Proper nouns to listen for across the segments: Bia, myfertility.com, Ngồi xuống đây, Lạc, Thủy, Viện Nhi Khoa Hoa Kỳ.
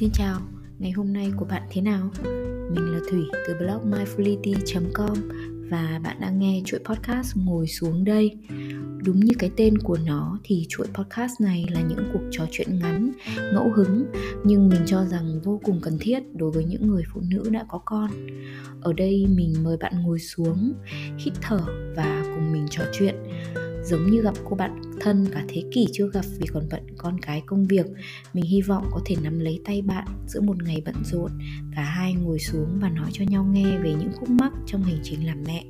Xin chào, ngày hôm nay của bạn thế nào? Mình là Thủy từ blog myfertility.com và bạn đang nghe chuỗi podcast Ngồi xuống đây. Đúng như cái tên của nó thì chuỗi podcast này là những cuộc trò chuyện ngắn, ngẫu hứng nhưng mình cho rằng vô cùng cần thiết đối với những người phụ nữ đã có con. Ở đây mình mời bạn ngồi xuống, hít thở và cùng mình trò chuyện. Giống như gặp cô bạn thân cả thế kỷ chưa gặp vì còn bận con cái công việc, mình hy vọng có thể nắm lấy tay bạn giữa một ngày bận rộn, cả hai ngồi xuống và nói cho nhau nghe về những khúc mắc trong hành trình làm mẹ.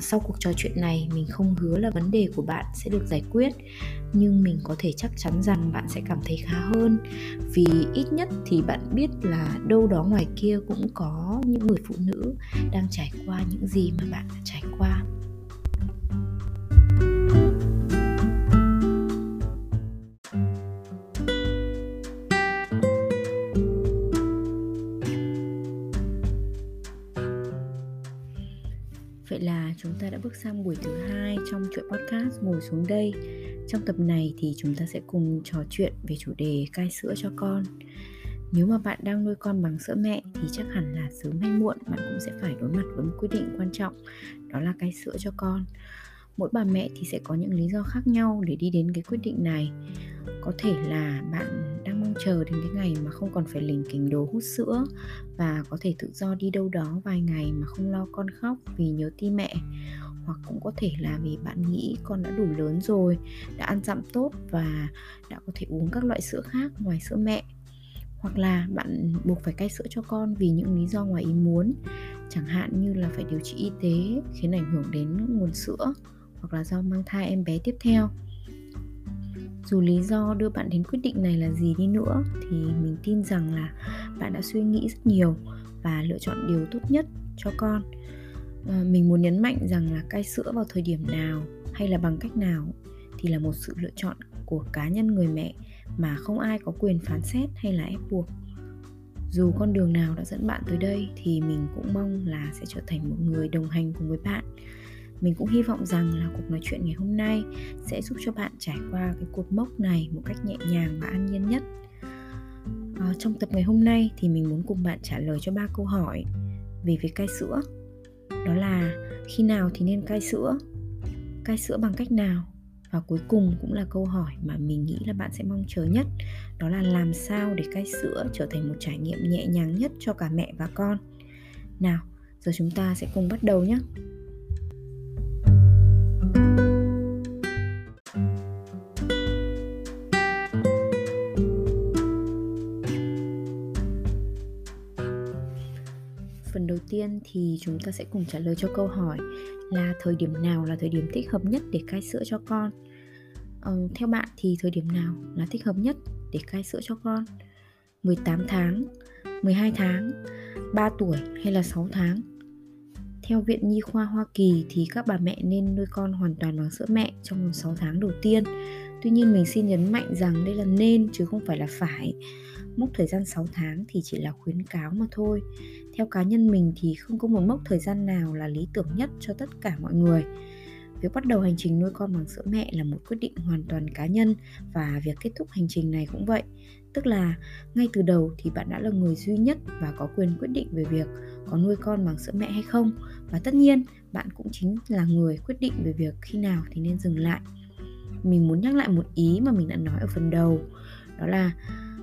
Sau cuộc trò chuyện này, mình không hứa là vấn đề của bạn sẽ được giải quyết, nhưng mình có thể chắc chắn rằng bạn sẽ cảm thấy khá hơn, vì ít nhất thì bạn biết là đâu đó ngoài kia cũng có những người phụ nữ đang trải qua những gì mà bạn đã trải qua. Vậy là chúng ta đã bước sang buổi thứ 2 trong chuỗi podcast Ngồi xuống đây. Trong tập này thì chúng ta sẽ cùng trò chuyện về chủ đề cai sữa cho con. Nếu mà bạn đang nuôi con bằng sữa mẹ thì chắc hẳn là sớm hay muộn bạn cũng sẽ phải đối mặt với một quyết định quan trọng, đó là cai sữa cho con. Mỗi bà mẹ thì sẽ có những lý do khác nhau để đi đến cái quyết định này. Có thể là bạn đang mong chờ đến cái ngày mà không còn phải lỉnh kỉnh đồ hút sữa và có thể tự do đi đâu đó vài ngày mà không lo con khóc vì nhớ ti mẹ. Hoặc cũng có thể là vì bạn nghĩ con đã đủ lớn rồi, đã ăn dặm tốt và đã có thể uống các loại sữa khác ngoài sữa mẹ. Hoặc là bạn buộc phải cai sữa cho con vì những lý do ngoài ý muốn, chẳng hạn như là phải điều trị y tế khiến ảnh hưởng đến nguồn sữa, hoặc là do mang thai em bé tiếp theo. Dù lý do đưa bạn đến quyết định này là gì đi nữa thì mình tin rằng là bạn đã suy nghĩ rất nhiều và lựa chọn điều tốt nhất cho con. Mình muốn nhấn mạnh rằng là cai sữa vào thời điểm nào hay là bằng cách nào thì là một sự lựa chọn của cá nhân người mẹ mà không ai có quyền phán xét hay là ép buộc. Dù con đường nào đã dẫn bạn tới đây thì mình cũng mong là sẽ trở thành một người đồng hành cùng với bạn. Mình cũng hy vọng rằng là cuộc nói chuyện ngày hôm nay sẽ giúp cho bạn trải qua cái cột mốc này một cách nhẹ nhàng và an nhiên nhất. Trong tập ngày hôm nay thì mình muốn cùng bạn trả lời cho 3 câu hỏi về việc cai sữa. Đó là khi nào thì nên cai sữa bằng cách nào, và cuối cùng cũng là câu hỏi mà mình nghĩ là bạn sẽ mong chờ nhất, đó là làm sao để cai sữa trở thành một trải nghiệm nhẹ nhàng nhất cho cả mẹ và con. Nào, giờ chúng ta sẽ cùng bắt đầu nhé. Phần đầu tiên thì chúng ta sẽ cùng trả lời cho câu hỏi là thời điểm nào là thời điểm thích hợp nhất để cai sữa cho con. Theo bạn thì thời điểm nào là thích hợp nhất để cai sữa cho con? 18 tháng, 12 tháng, 3 tuổi hay là 6 tháng? Theo Viện Nhi Khoa Hoa Kỳ thì các bà mẹ nên nuôi con hoàn toàn bằng sữa mẹ trong vòng 6 tháng đầu tiên. Tuy nhiên mình xin nhấn mạnh rằng đây là nên chứ không phải là phải. Mốc thời gian 6 tháng thì chỉ là khuyến cáo mà thôi. Theo cá nhân mình thì không có một mốc thời gian nào là lý tưởng nhất cho tất cả mọi người. Việc bắt đầu hành trình nuôi con bằng sữa mẹ là một quyết định hoàn toàn cá nhân, và việc kết thúc hành trình này cũng vậy. Tức là ngay từ đầu thì bạn đã là người duy nhất và có quyền quyết định về việc có nuôi con bằng sữa mẹ hay không. Và tất nhiên bạn cũng chính là người quyết định về việc khi nào thì nên dừng lại. Mình muốn nhắc lại một ý mà mình đã nói ở phần đầu, đó là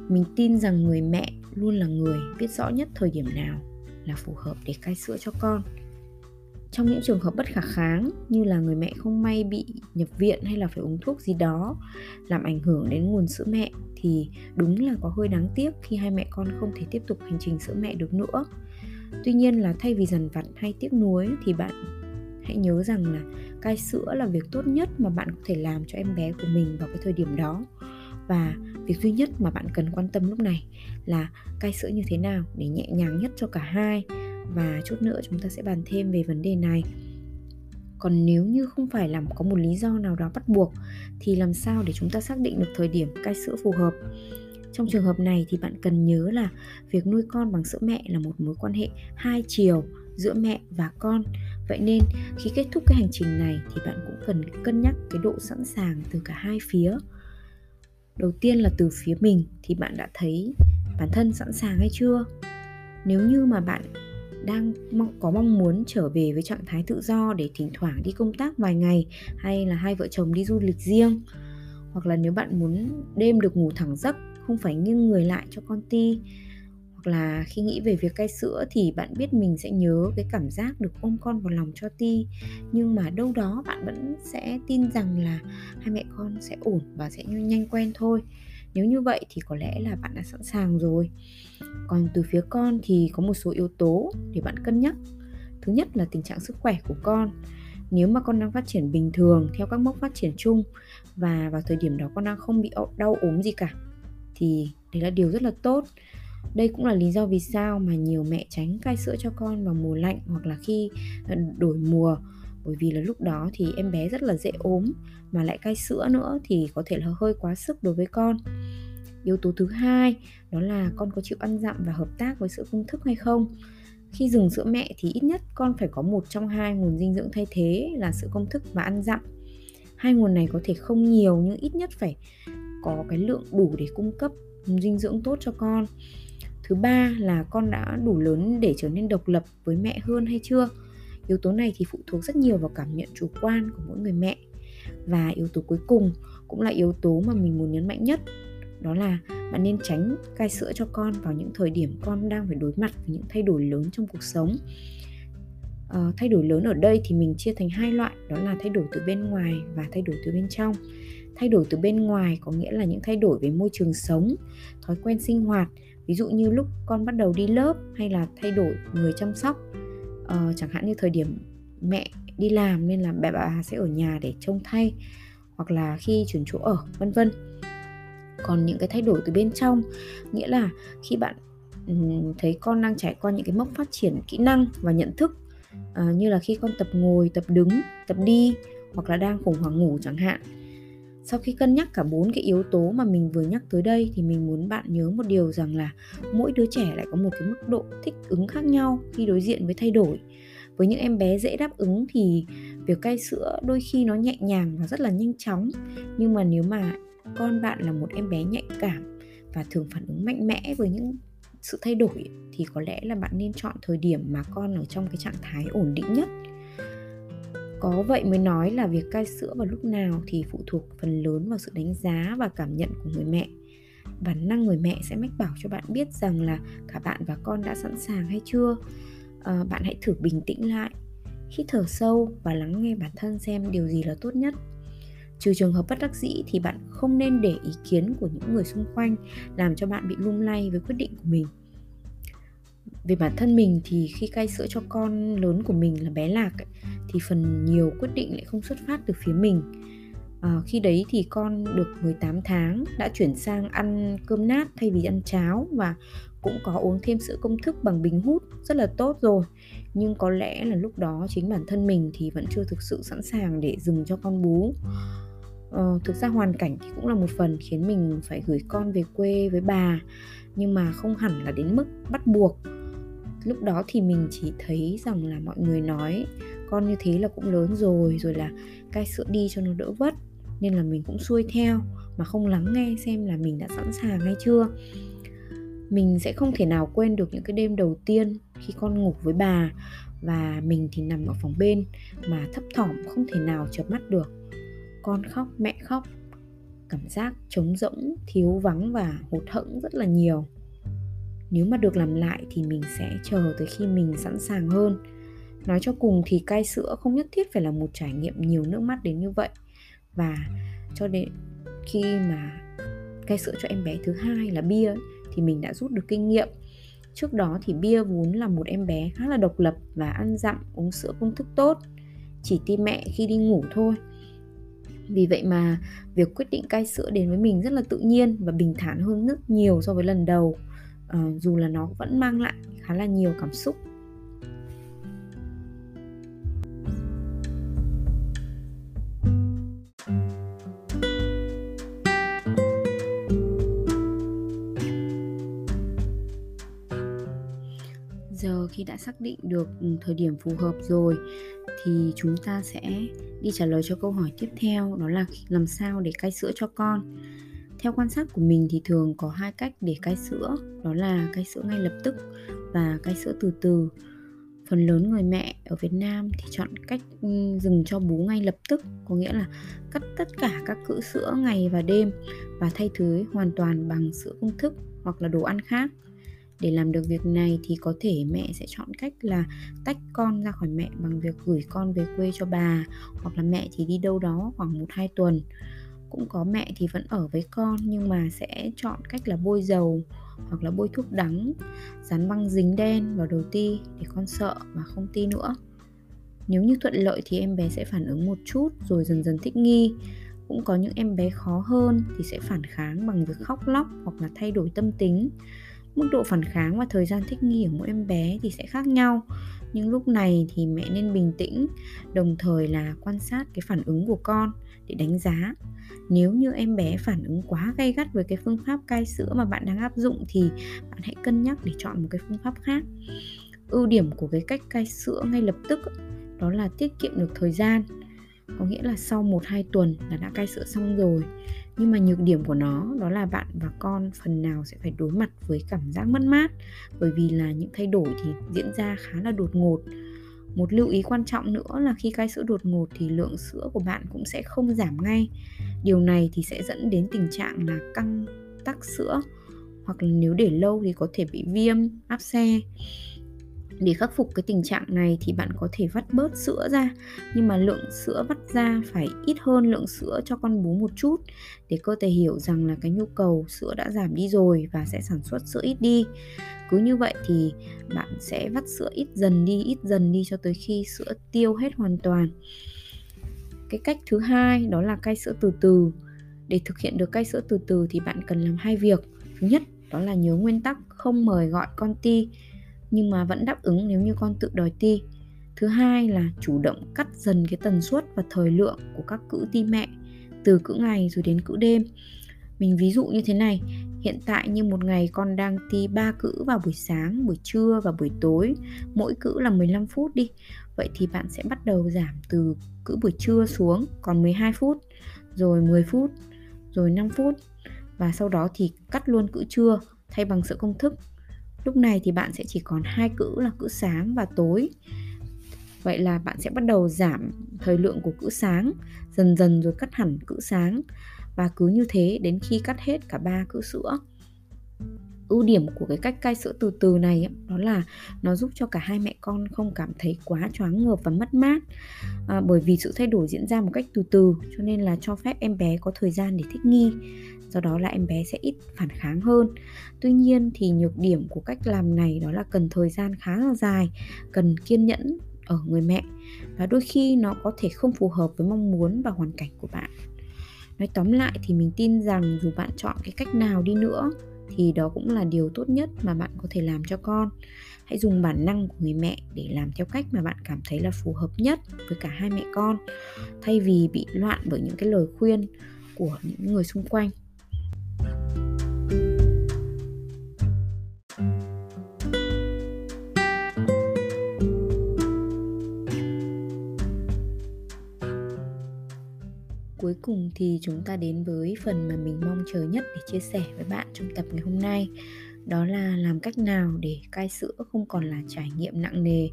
mình tin rằng người mẹ luôn là người biết rõ nhất thời điểm nào là phù hợp để cai sữa cho con. Trong những trường hợp bất khả kháng như là người mẹ không may bị nhập viện hay là phải uống thuốc gì đó làm ảnh hưởng đến nguồn sữa mẹ thì đúng là có hơi đáng tiếc khi hai mẹ con không thể tiếp tục hành trình sữa mẹ được nữa. Tuy nhiên là thay vì dằn vặt hay tiếc nuối thì bạn hãy nhớ rằng là cai sữa là việc tốt nhất mà bạn có thể làm cho em bé của mình vào cái thời điểm đó. Và việc duy nhất mà bạn cần quan tâm lúc này là cai sữa như thế nào để nhẹ nhàng nhất cho cả hai. Và chút nữa chúng ta sẽ bàn thêm về vấn đề này. Còn nếu như không phải là có một lý do nào đó bắt buộc thì làm sao để chúng ta xác định được thời điểm cai sữa phù hợp? Trong trường hợp này thì bạn cần nhớ là việc nuôi con bằng sữa mẹ là một mối quan hệ hai chiều giữa mẹ và con. Vậy nên khi kết thúc cái hành trình này thì bạn cũng cần cân nhắc cái độ sẵn sàng từ cả hai phía. Đầu tiên là từ phía mình thì bạn đã thấy bản thân sẵn sàng hay chưa. Nếu như mà bạn đang có mong muốn trở về với trạng thái tự do để thỉnh thoảng đi công tác vài ngày, hay là hai vợ chồng đi du lịch riêng, hoặc là nếu bạn muốn đêm được ngủ thẳng giấc, không phải nghiêng người lại cho con ti, hoặc là khi nghĩ về việc cai sữa thì bạn biết mình sẽ nhớ cái cảm giác được ôm con vào lòng cho ti, nhưng mà đâu đó bạn vẫn sẽ tin rằng là hai mẹ con sẽ ổn và sẽ nhanh quen thôi. Nếu như vậy thì có lẽ là bạn đã sẵn sàng rồi. Còn từ phía con thì có một số yếu tố để bạn cân nhắc. Thứ nhất là tình trạng sức khỏe của con. Nếu mà con đang phát triển bình thường theo các mốc phát triển chung và vào thời điểm đó con đang không bị đau ốm gì cả thì đấy là điều rất là tốt. Đây cũng là lý do vì sao mà nhiều mẹ tránh cai sữa cho con vào mùa lạnh hoặc là khi đổi mùa, bởi vì là lúc đó thì em bé rất là dễ ốm, mà lại cai sữa nữa thì có thể là hơi quá sức đối với con. Yếu tố thứ hai đó là con có chịu ăn dặm và hợp tác với sữa công thức hay không. Khi dừng sữa mẹ thì ít nhất con phải có một trong hai nguồn dinh dưỡng thay thế là sữa công thức và ăn dặm. Hai nguồn này có thể không nhiều nhưng ít nhất phải có cái lượng đủ để cung cấp dinh dưỡng tốt cho con. Thứ ba là con đã đủ lớn để trở nên độc lập với mẹ hơn hay chưa. Yếu tố này thì phụ thuộc rất nhiều vào cảm nhận chủ quan của mỗi người mẹ. Và yếu tố cuối cùng cũng là yếu tố mà mình muốn nhấn mạnh nhất, đó là bạn nên tránh cai sữa cho con vào những thời điểm con đang phải đối mặt với những thay đổi lớn trong cuộc sống. Thay đổi lớn ở đây thì mình chia thành hai loại, đó là thay đổi từ bên ngoài và thay đổi từ bên trong. Thay đổi từ bên ngoài có nghĩa là những thay đổi về môi trường sống, thói quen sinh hoạt, ví dụ như lúc con bắt đầu đi lớp hay là thay đổi người chăm sóc. Chẳng hạn như thời điểm mẹ đi làm nên là bà sẽ ở nhà để trông thay, hoặc là khi chuyển chỗ ở, vân vân. Còn những cái thay đổi từ bên trong nghĩa là khi bạn thấy con đang trải qua những cái mốc phát triển kỹ năng và nhận thức, như là khi con tập ngồi, tập đứng, tập đi, hoặc là đang khủng hoảng ngủ chẳng hạn. Sau khi cân nhắc cả 4 cái yếu tố mà mình vừa nhắc tới đây thì mình muốn bạn nhớ một điều rằng là mỗi đứa trẻ lại có một cái mức độ thích ứng khác nhau khi đối diện với thay đổi. Với những em bé dễ đáp ứng thì việc cai sữa đôi khi nó nhẹ nhàng và rất là nhanh chóng. Nhưng mà nếu mà con bạn là một em bé nhạy cảm và thường phản ứng mạnh mẽ với những sự thay đổi thì có lẽ là bạn nên chọn thời điểm mà con ở trong cái trạng thái ổn định nhất. Có vậy mới nói là việc cai sữa vào lúc nào thì phụ thuộc phần lớn vào sự đánh giá và cảm nhận của người mẹ. Bản năng người mẹ sẽ mách bảo cho bạn biết rằng là cả bạn và con đã sẵn sàng hay chưa. Bạn hãy thử bình tĩnh lại, hít thở sâu và lắng nghe bản thân xem điều gì là tốt nhất. Trừ trường hợp bất đắc dĩ thì bạn không nên để ý kiến của những người xung quanh làm cho bạn bị lung lay với quyết định của mình. Về bản thân mình thì khi cai sữa cho con lớn của mình là bé Lạc ấy, thì phần nhiều quyết định lại không xuất phát từ phía mình. Khi đấy thì con được 18 tháng đã chuyển sang ăn cơm nát thay vì ăn cháo và cũng có uống thêm sữa công thức bằng bình hút, rất là tốt rồi. Nhưng có lẽ là lúc đó chính bản thân mình thì vẫn chưa thực sự sẵn sàng để dừng cho con bú. Thực ra hoàn cảnh thì cũng là một phần khiến mình phải gửi con về quê với bà, nhưng mà không hẳn là đến mức bắt buộc. Lúc đó thì mình chỉ thấy rằng là mọi người nói con như thế là cũng lớn rồi, rồi là cai sữa đi cho nó đỡ vất, nên là mình cũng xuôi theo mà không lắng nghe xem là mình đã sẵn sàng hay chưa. Mình sẽ không thể nào quên được những cái đêm đầu tiên khi con ngủ với bà và mình thì nằm ở phòng bên mà thấp thỏm không thể nào chợp mắt được. Con khóc, mẹ khóc, cảm giác trống rỗng, thiếu vắng và hụt hẫng rất là nhiều. Nếu mà được làm lại thì mình sẽ chờ tới khi mình sẵn sàng hơn. Nói cho cùng thì cai sữa không nhất thiết phải là một trải nghiệm nhiều nước mắt đến như vậy. Và cho đến khi mà cai sữa cho em bé thứ hai là Bia ấy, thì mình đã rút được kinh nghiệm. Trước đó thì Bia vốn là một em bé khá là độc lập và ăn dặm, uống sữa công thức tốt, chỉ ti mẹ khi đi ngủ thôi. Vì vậy mà việc quyết định cai sữa đến với mình rất là tự nhiên và bình thản hơn rất nhiều so với lần đầu, dù là nó vẫn mang lại khá là nhiều cảm xúc. Giờ khi đã xác định được thời điểm phù hợp rồi thì chúng ta sẽ đi trả lời cho câu hỏi tiếp theo, đó là làm sao để cai sữa cho con. Theo quan sát của mình thì thường có hai cách để cai sữa, đó là cai sữa ngay lập tức và cai sữa từ từ. Phần lớn người mẹ ở Việt Nam thì chọn cách dừng cho bú ngay lập tức, có nghĩa là cắt tất cả các cữ sữa ngày và đêm và thay thế hoàn toàn bằng sữa công thức hoặc là đồ ăn khác. Để làm được việc này thì có thể mẹ sẽ chọn cách là tách con ra khỏi mẹ bằng việc gửi con về quê cho bà, hoặc là mẹ thì đi đâu đó khoảng 1-2 tuần. Cũng có mẹ thì vẫn ở với con nhưng mà sẽ chọn cách là bôi dầu hoặc là bôi thuốc đắng, dán băng dính đen vào đầu ti để con sợ và không ti nữa. Nếu như thuận lợi thì em bé sẽ phản ứng một chút rồi dần dần thích nghi. Cũng có những em bé khó hơn thì sẽ phản kháng bằng việc khóc lóc hoặc là thay đổi tâm tính. Mức độ phản kháng và thời gian thích nghi ở mỗi em bé thì sẽ khác nhau. Nhưng lúc này thì mẹ nên bình tĩnh, đồng thời là quan sát cái phản ứng của con để đánh giá. Nếu như em bé phản ứng quá gay gắt với cái phương pháp cai sữa mà bạn đang áp dụng thì bạn hãy cân nhắc để chọn một cái phương pháp khác. Ưu điểm của cái cách cai sữa ngay lập tức đó là tiết kiệm được thời gian, có nghĩa là sau 1-2 tuần là đã cai sữa xong rồi. Nhưng mà nhược điểm của nó đó là bạn và con phần nào sẽ phải đối mặt với cảm giác mất mát, bởi vì là những thay đổi thì diễn ra khá là đột ngột. Một lưu ý quan trọng nữa là khi cai sữa đột ngột thì lượng sữa của bạn cũng sẽ không giảm ngay. Điều này thì sẽ dẫn đến tình trạng là căng tắc sữa, hoặc là nếu để lâu thì có thể bị viêm, áp xe. Để khắc phục cái tình trạng này thì bạn có thể vắt bớt sữa ra, nhưng mà lượng sữa vắt ra phải ít hơn lượng sữa cho con bú một chút để cơ thể hiểu rằng là cái nhu cầu sữa đã giảm đi rồi và sẽ sản xuất sữa ít đi. Cứ như vậy thì bạn sẽ vắt sữa ít dần đi cho tới khi sữa tiêu hết hoàn toàn. Cái cách thứ hai đó là cai sữa từ từ. Để thực hiện được cai sữa từ từ thì bạn cần làm hai việc. Thứ nhất đó là nhớ nguyên tắc không mời gọi con ti nhưng mà vẫn đáp ứng nếu như con tự đòi ti. Thứ hai là chủ động cắt dần cái tần suất và thời lượng của các cữ ti mẹ, từ cữ ngày rồi đến cữ đêm. Mình ví dụ như thế này, hiện tại như một ngày con đang ti 3 cữ vào buổi sáng, buổi trưa và buổi tối, mỗi cữ là 15 phút đi. Vậy thì bạn sẽ bắt đầu giảm từ cữ buổi trưa xuống còn 12 phút, rồi 10 phút, rồi 5 phút. Và sau đó thì cắt luôn cữ trưa thay bằng sữa công thức. Lúc này thì bạn sẽ chỉ còn 2 cữ là cữ sáng và tối. Vậy là bạn sẽ bắt đầu giảm thời lượng của cữ sáng, dần dần rồi cắt hẳn cữ sáng. Và cứ như thế đến khi cắt hết cả 3 cữ sữa. Ưu điểm của cái cách cai sữa từ từ này đó là nó giúp cho cả hai mẹ con không cảm thấy quá choáng ngợp và mất mát, bởi vì sự thay đổi diễn ra một cách từ từ, cho nên là cho phép em bé có thời gian để thích nghi, do đó là em bé sẽ ít phản kháng hơn. Tuy nhiên thì nhược điểm của cách làm này đó là cần thời gian khá là dài, cần kiên nhẫn ở người mẹ, và đôi khi nó có thể không phù hợp với mong muốn và hoàn cảnh của bạn. Nói tóm lại thì mình tin rằng dù bạn chọn cái cách nào đi nữa thì đó cũng là điều tốt nhất mà bạn có thể làm cho con. Hãy dùng bản năng của người mẹ để làm theo cách mà bạn cảm thấy là phù hợp nhất với cả hai mẹ con, thay vì bị loạn bởi những cái lời khuyên của những người xung quanh. Cuối cùng thì chúng ta đến với phần mà mình mong chờ nhất để chia sẻ với bạn trong tập ngày hôm nay. Đó là làm cách nào để cai sữa không còn là trải nghiệm nặng nề.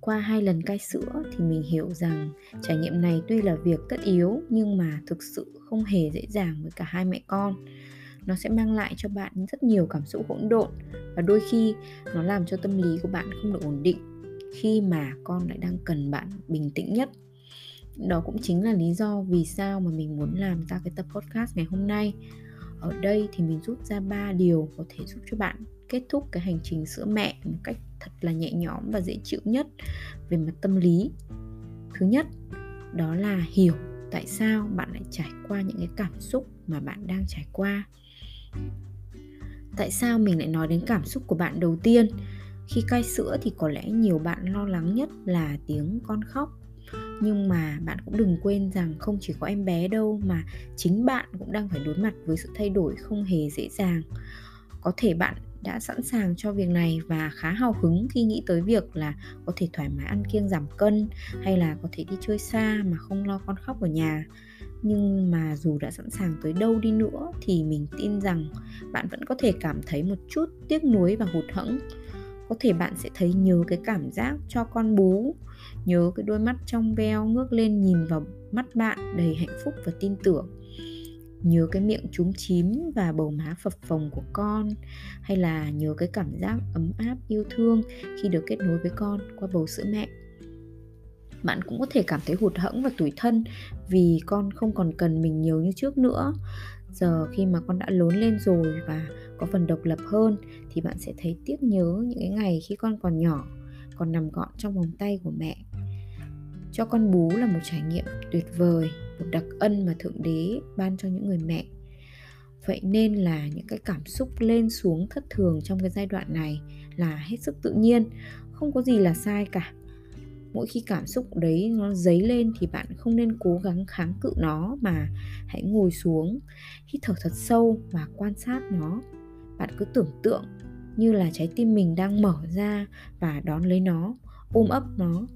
Qua 2 lần cai sữa thì mình hiểu rằng trải nghiệm này tuy là việc tất yếu nhưng mà thực sự không hề dễ dàng với cả hai mẹ con. Nó sẽ mang lại cho bạn rất nhiều cảm xúc hỗn độn và đôi khi nó làm cho tâm lý của bạn không được ổn định khi mà con lại đang cần bạn bình tĩnh nhất. Đó cũng chính là lý do vì sao mà mình muốn làm ra cái tập podcast ngày hôm nay. Ở đây thì mình rút ra 3 điều có thể giúp cho bạn kết thúc cái hành trình sữa mẹ một cách thật là nhẹ nhõm và dễ chịu nhất về mặt tâm lý. Thứ nhất, đó là hiểu tại sao bạn lại trải qua những cái cảm xúc mà bạn đang trải qua. Tại sao mình lại nói đến cảm xúc của bạn đầu tiên? Khi cai sữa thì có lẽ nhiều bạn lo lắng nhất là tiếng con khóc. Nhưng mà bạn cũng đừng quên rằng không chỉ có em bé đâu mà chính bạn cũng đang phải đối mặt với sự thay đổi không hề dễ dàng. Có thể bạn đã sẵn sàng cho việc này và khá hào hứng khi nghĩ tới việc là có thể thoải mái ăn kiêng giảm cân hay là có thể đi chơi xa mà không lo con khóc ở nhà. Nhưng mà dù đã sẵn sàng tới đâu đi nữa thì mình tin rằng bạn vẫn có thể cảm thấy một chút tiếc nuối và hụt hẫng. Có thể bạn sẽ thấy nhớ cái cảm giác cho con bú, nhớ cái đôi mắt trong veo ngước lên nhìn vào mắt bạn đầy hạnh phúc và tin tưởng, nhớ cái miệng chúm chím và bầu má phập phồng của con, hay là nhớ cái cảm giác ấm áp yêu thương khi được kết nối với con qua bầu sữa mẹ. Bạn cũng có thể cảm thấy hụt hẫng và tủi thân vì con không còn cần mình nhiều như trước nữa. Giờ khi mà con đã lớn lên rồi và có phần độc lập hơn thì bạn sẽ thấy tiếc nhớ những cái ngày khi con còn nhỏ, còn nằm gọn trong vòng tay của mẹ. Cho con bú là một trải nghiệm tuyệt vời, một đặc ân mà Thượng Đế ban cho những người mẹ. Vậy nên là những cái cảm xúc lên xuống thất thường trong cái giai đoạn này là hết sức tự nhiên, không có gì là sai cả. Mỗi khi cảm xúc đấy nó dấy lên thì bạn không nên cố gắng kháng cự nó, mà hãy ngồi xuống, hít thở thật sâu và quan sát nó. Bạn cứ tưởng tượng như là trái tim mình đang mở ra và đón lấy nó, ôm ấp nó.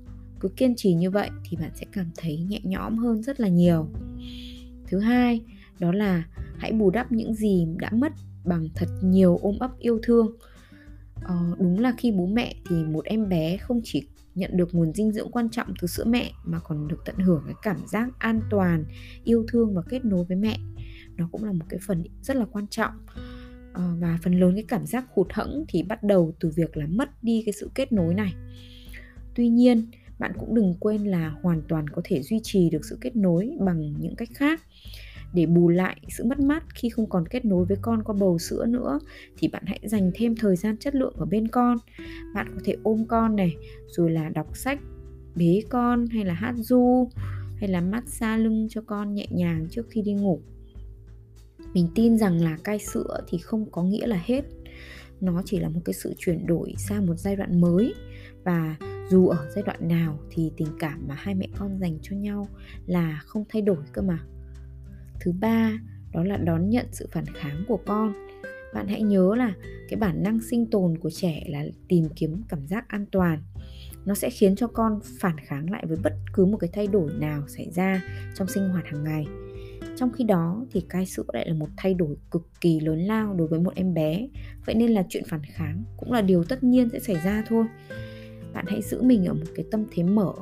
Cứ kiên trì như vậy thì bạn sẽ cảm thấy nhẹ nhõm hơn rất là nhiều. Thứ hai, đó là hãy bù đắp những gì đã mất bằng thật nhiều ôm ấp yêu thương. Đúng là khi bố mẹ thì một em bé không chỉ nhận được nguồn dinh dưỡng quan trọng từ sữa mẹ mà còn được tận hưởng cái cảm giác an toàn, yêu thương và kết nối với mẹ. Nó cũng là một cái phần rất là quan trọng. Và phần lớn cái cảm giác hụt hẫng thì bắt đầu từ việc là mất đi cái sự kết nối này. Tuy nhiên, bạn cũng đừng quên là hoàn toàn có thể duy trì được sự kết nối bằng những cách khác. Để bù lại sự mất mát khi không còn kết nối với con qua bầu sữa nữa thì bạn hãy dành thêm thời gian chất lượng ở bên con. Bạn có thể ôm con này, rồi là đọc sách, bế con, hay là hát ru, hay là massage lưng cho con nhẹ nhàng trước khi đi ngủ. Mình tin rằng là cai sữa thì không có nghĩa là hết. Nó chỉ là một cái sự chuyển đổi sang một giai đoạn mới. Và dù ở giai đoạn nào thì tình cảm mà hai mẹ con dành cho nhau là không thay đổi cơ mà. Thứ ba, đó là đón nhận sự phản kháng của con. Bạn hãy nhớ là cái bản năng sinh tồn của trẻ là tìm kiếm cảm giác an toàn. Nó sẽ khiến cho con phản kháng lại với bất cứ một cái thay đổi nào xảy ra trong sinh hoạt hàng ngày. Trong khi đó thì cai sữa lại là một thay đổi cực kỳ lớn lao đối với một em bé. Vậy nên là chuyện phản kháng cũng là điều tất nhiên sẽ xảy ra thôi. Bạn hãy giữ mình ở một cái tâm thế mở,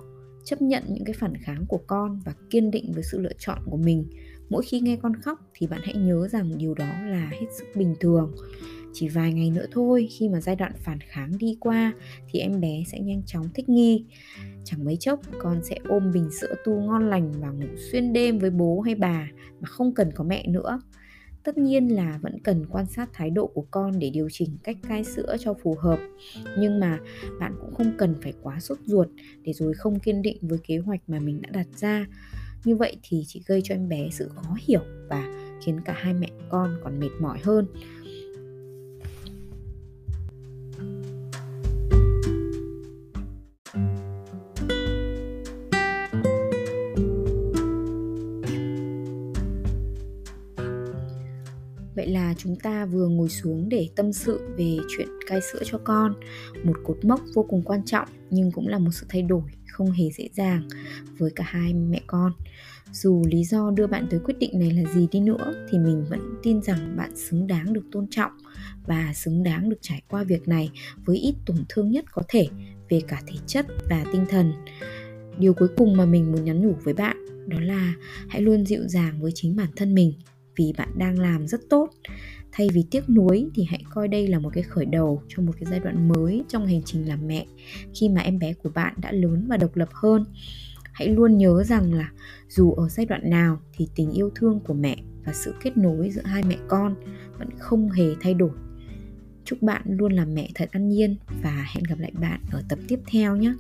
chấp nhận những cái phản kháng của con và kiên định với sự lựa chọn của mình. Mỗi khi nghe con khóc thì bạn hãy nhớ rằng điều đó là hết sức bình thường. Chỉ vài ngày nữa thôi, khi mà giai đoạn phản kháng đi qua thì em bé sẽ nhanh chóng thích nghi. Chẳng mấy chốc con sẽ ôm bình sữa tu ngon lành và ngủ xuyên đêm với bố hay bà mà không cần có mẹ nữa. Tất nhiên là vẫn cần quan sát thái độ của con để điều chỉnh cách cai sữa cho phù hợp. Nhưng mà bạn cũng không cần phải quá sốt ruột để rồi không kiên định với kế hoạch mà mình đã đặt ra. Như vậy thì chỉ gây cho em bé sự khó hiểu và khiến cả hai mẹ con còn mệt mỏi hơn. Vậy là chúng ta vừa ngồi xuống để tâm sự về chuyện cai sữa cho con, một cột mốc vô cùng quan trọng nhưng cũng là một sự thay đổi không hề dễ dàng với cả hai mẹ con. Dù lý do đưa bạn tới quyết định này là gì đi nữa thì mình vẫn tin rằng bạn xứng đáng được tôn trọng và xứng đáng được trải qua việc này với ít tổn thương nhất có thể về cả thể chất và tinh thần. Điều cuối cùng mà mình muốn nhắn nhủ với bạn đó là hãy luôn dịu dàng với chính bản thân mình, vì bạn đang làm rất tốt. Thay vì tiếc nuối thì hãy coi đây là một cái khởi đầu cho một cái giai đoạn mới trong hành trình làm mẹ, khi mà em bé của bạn đã lớn và độc lập hơn. Hãy luôn nhớ rằng là dù ở giai đoạn nào thì tình yêu thương của mẹ và sự kết nối giữa hai mẹ con vẫn không hề thay đổi. Chúc bạn luôn làm mẹ thật an nhiên và hẹn gặp lại bạn ở tập tiếp theo nhé.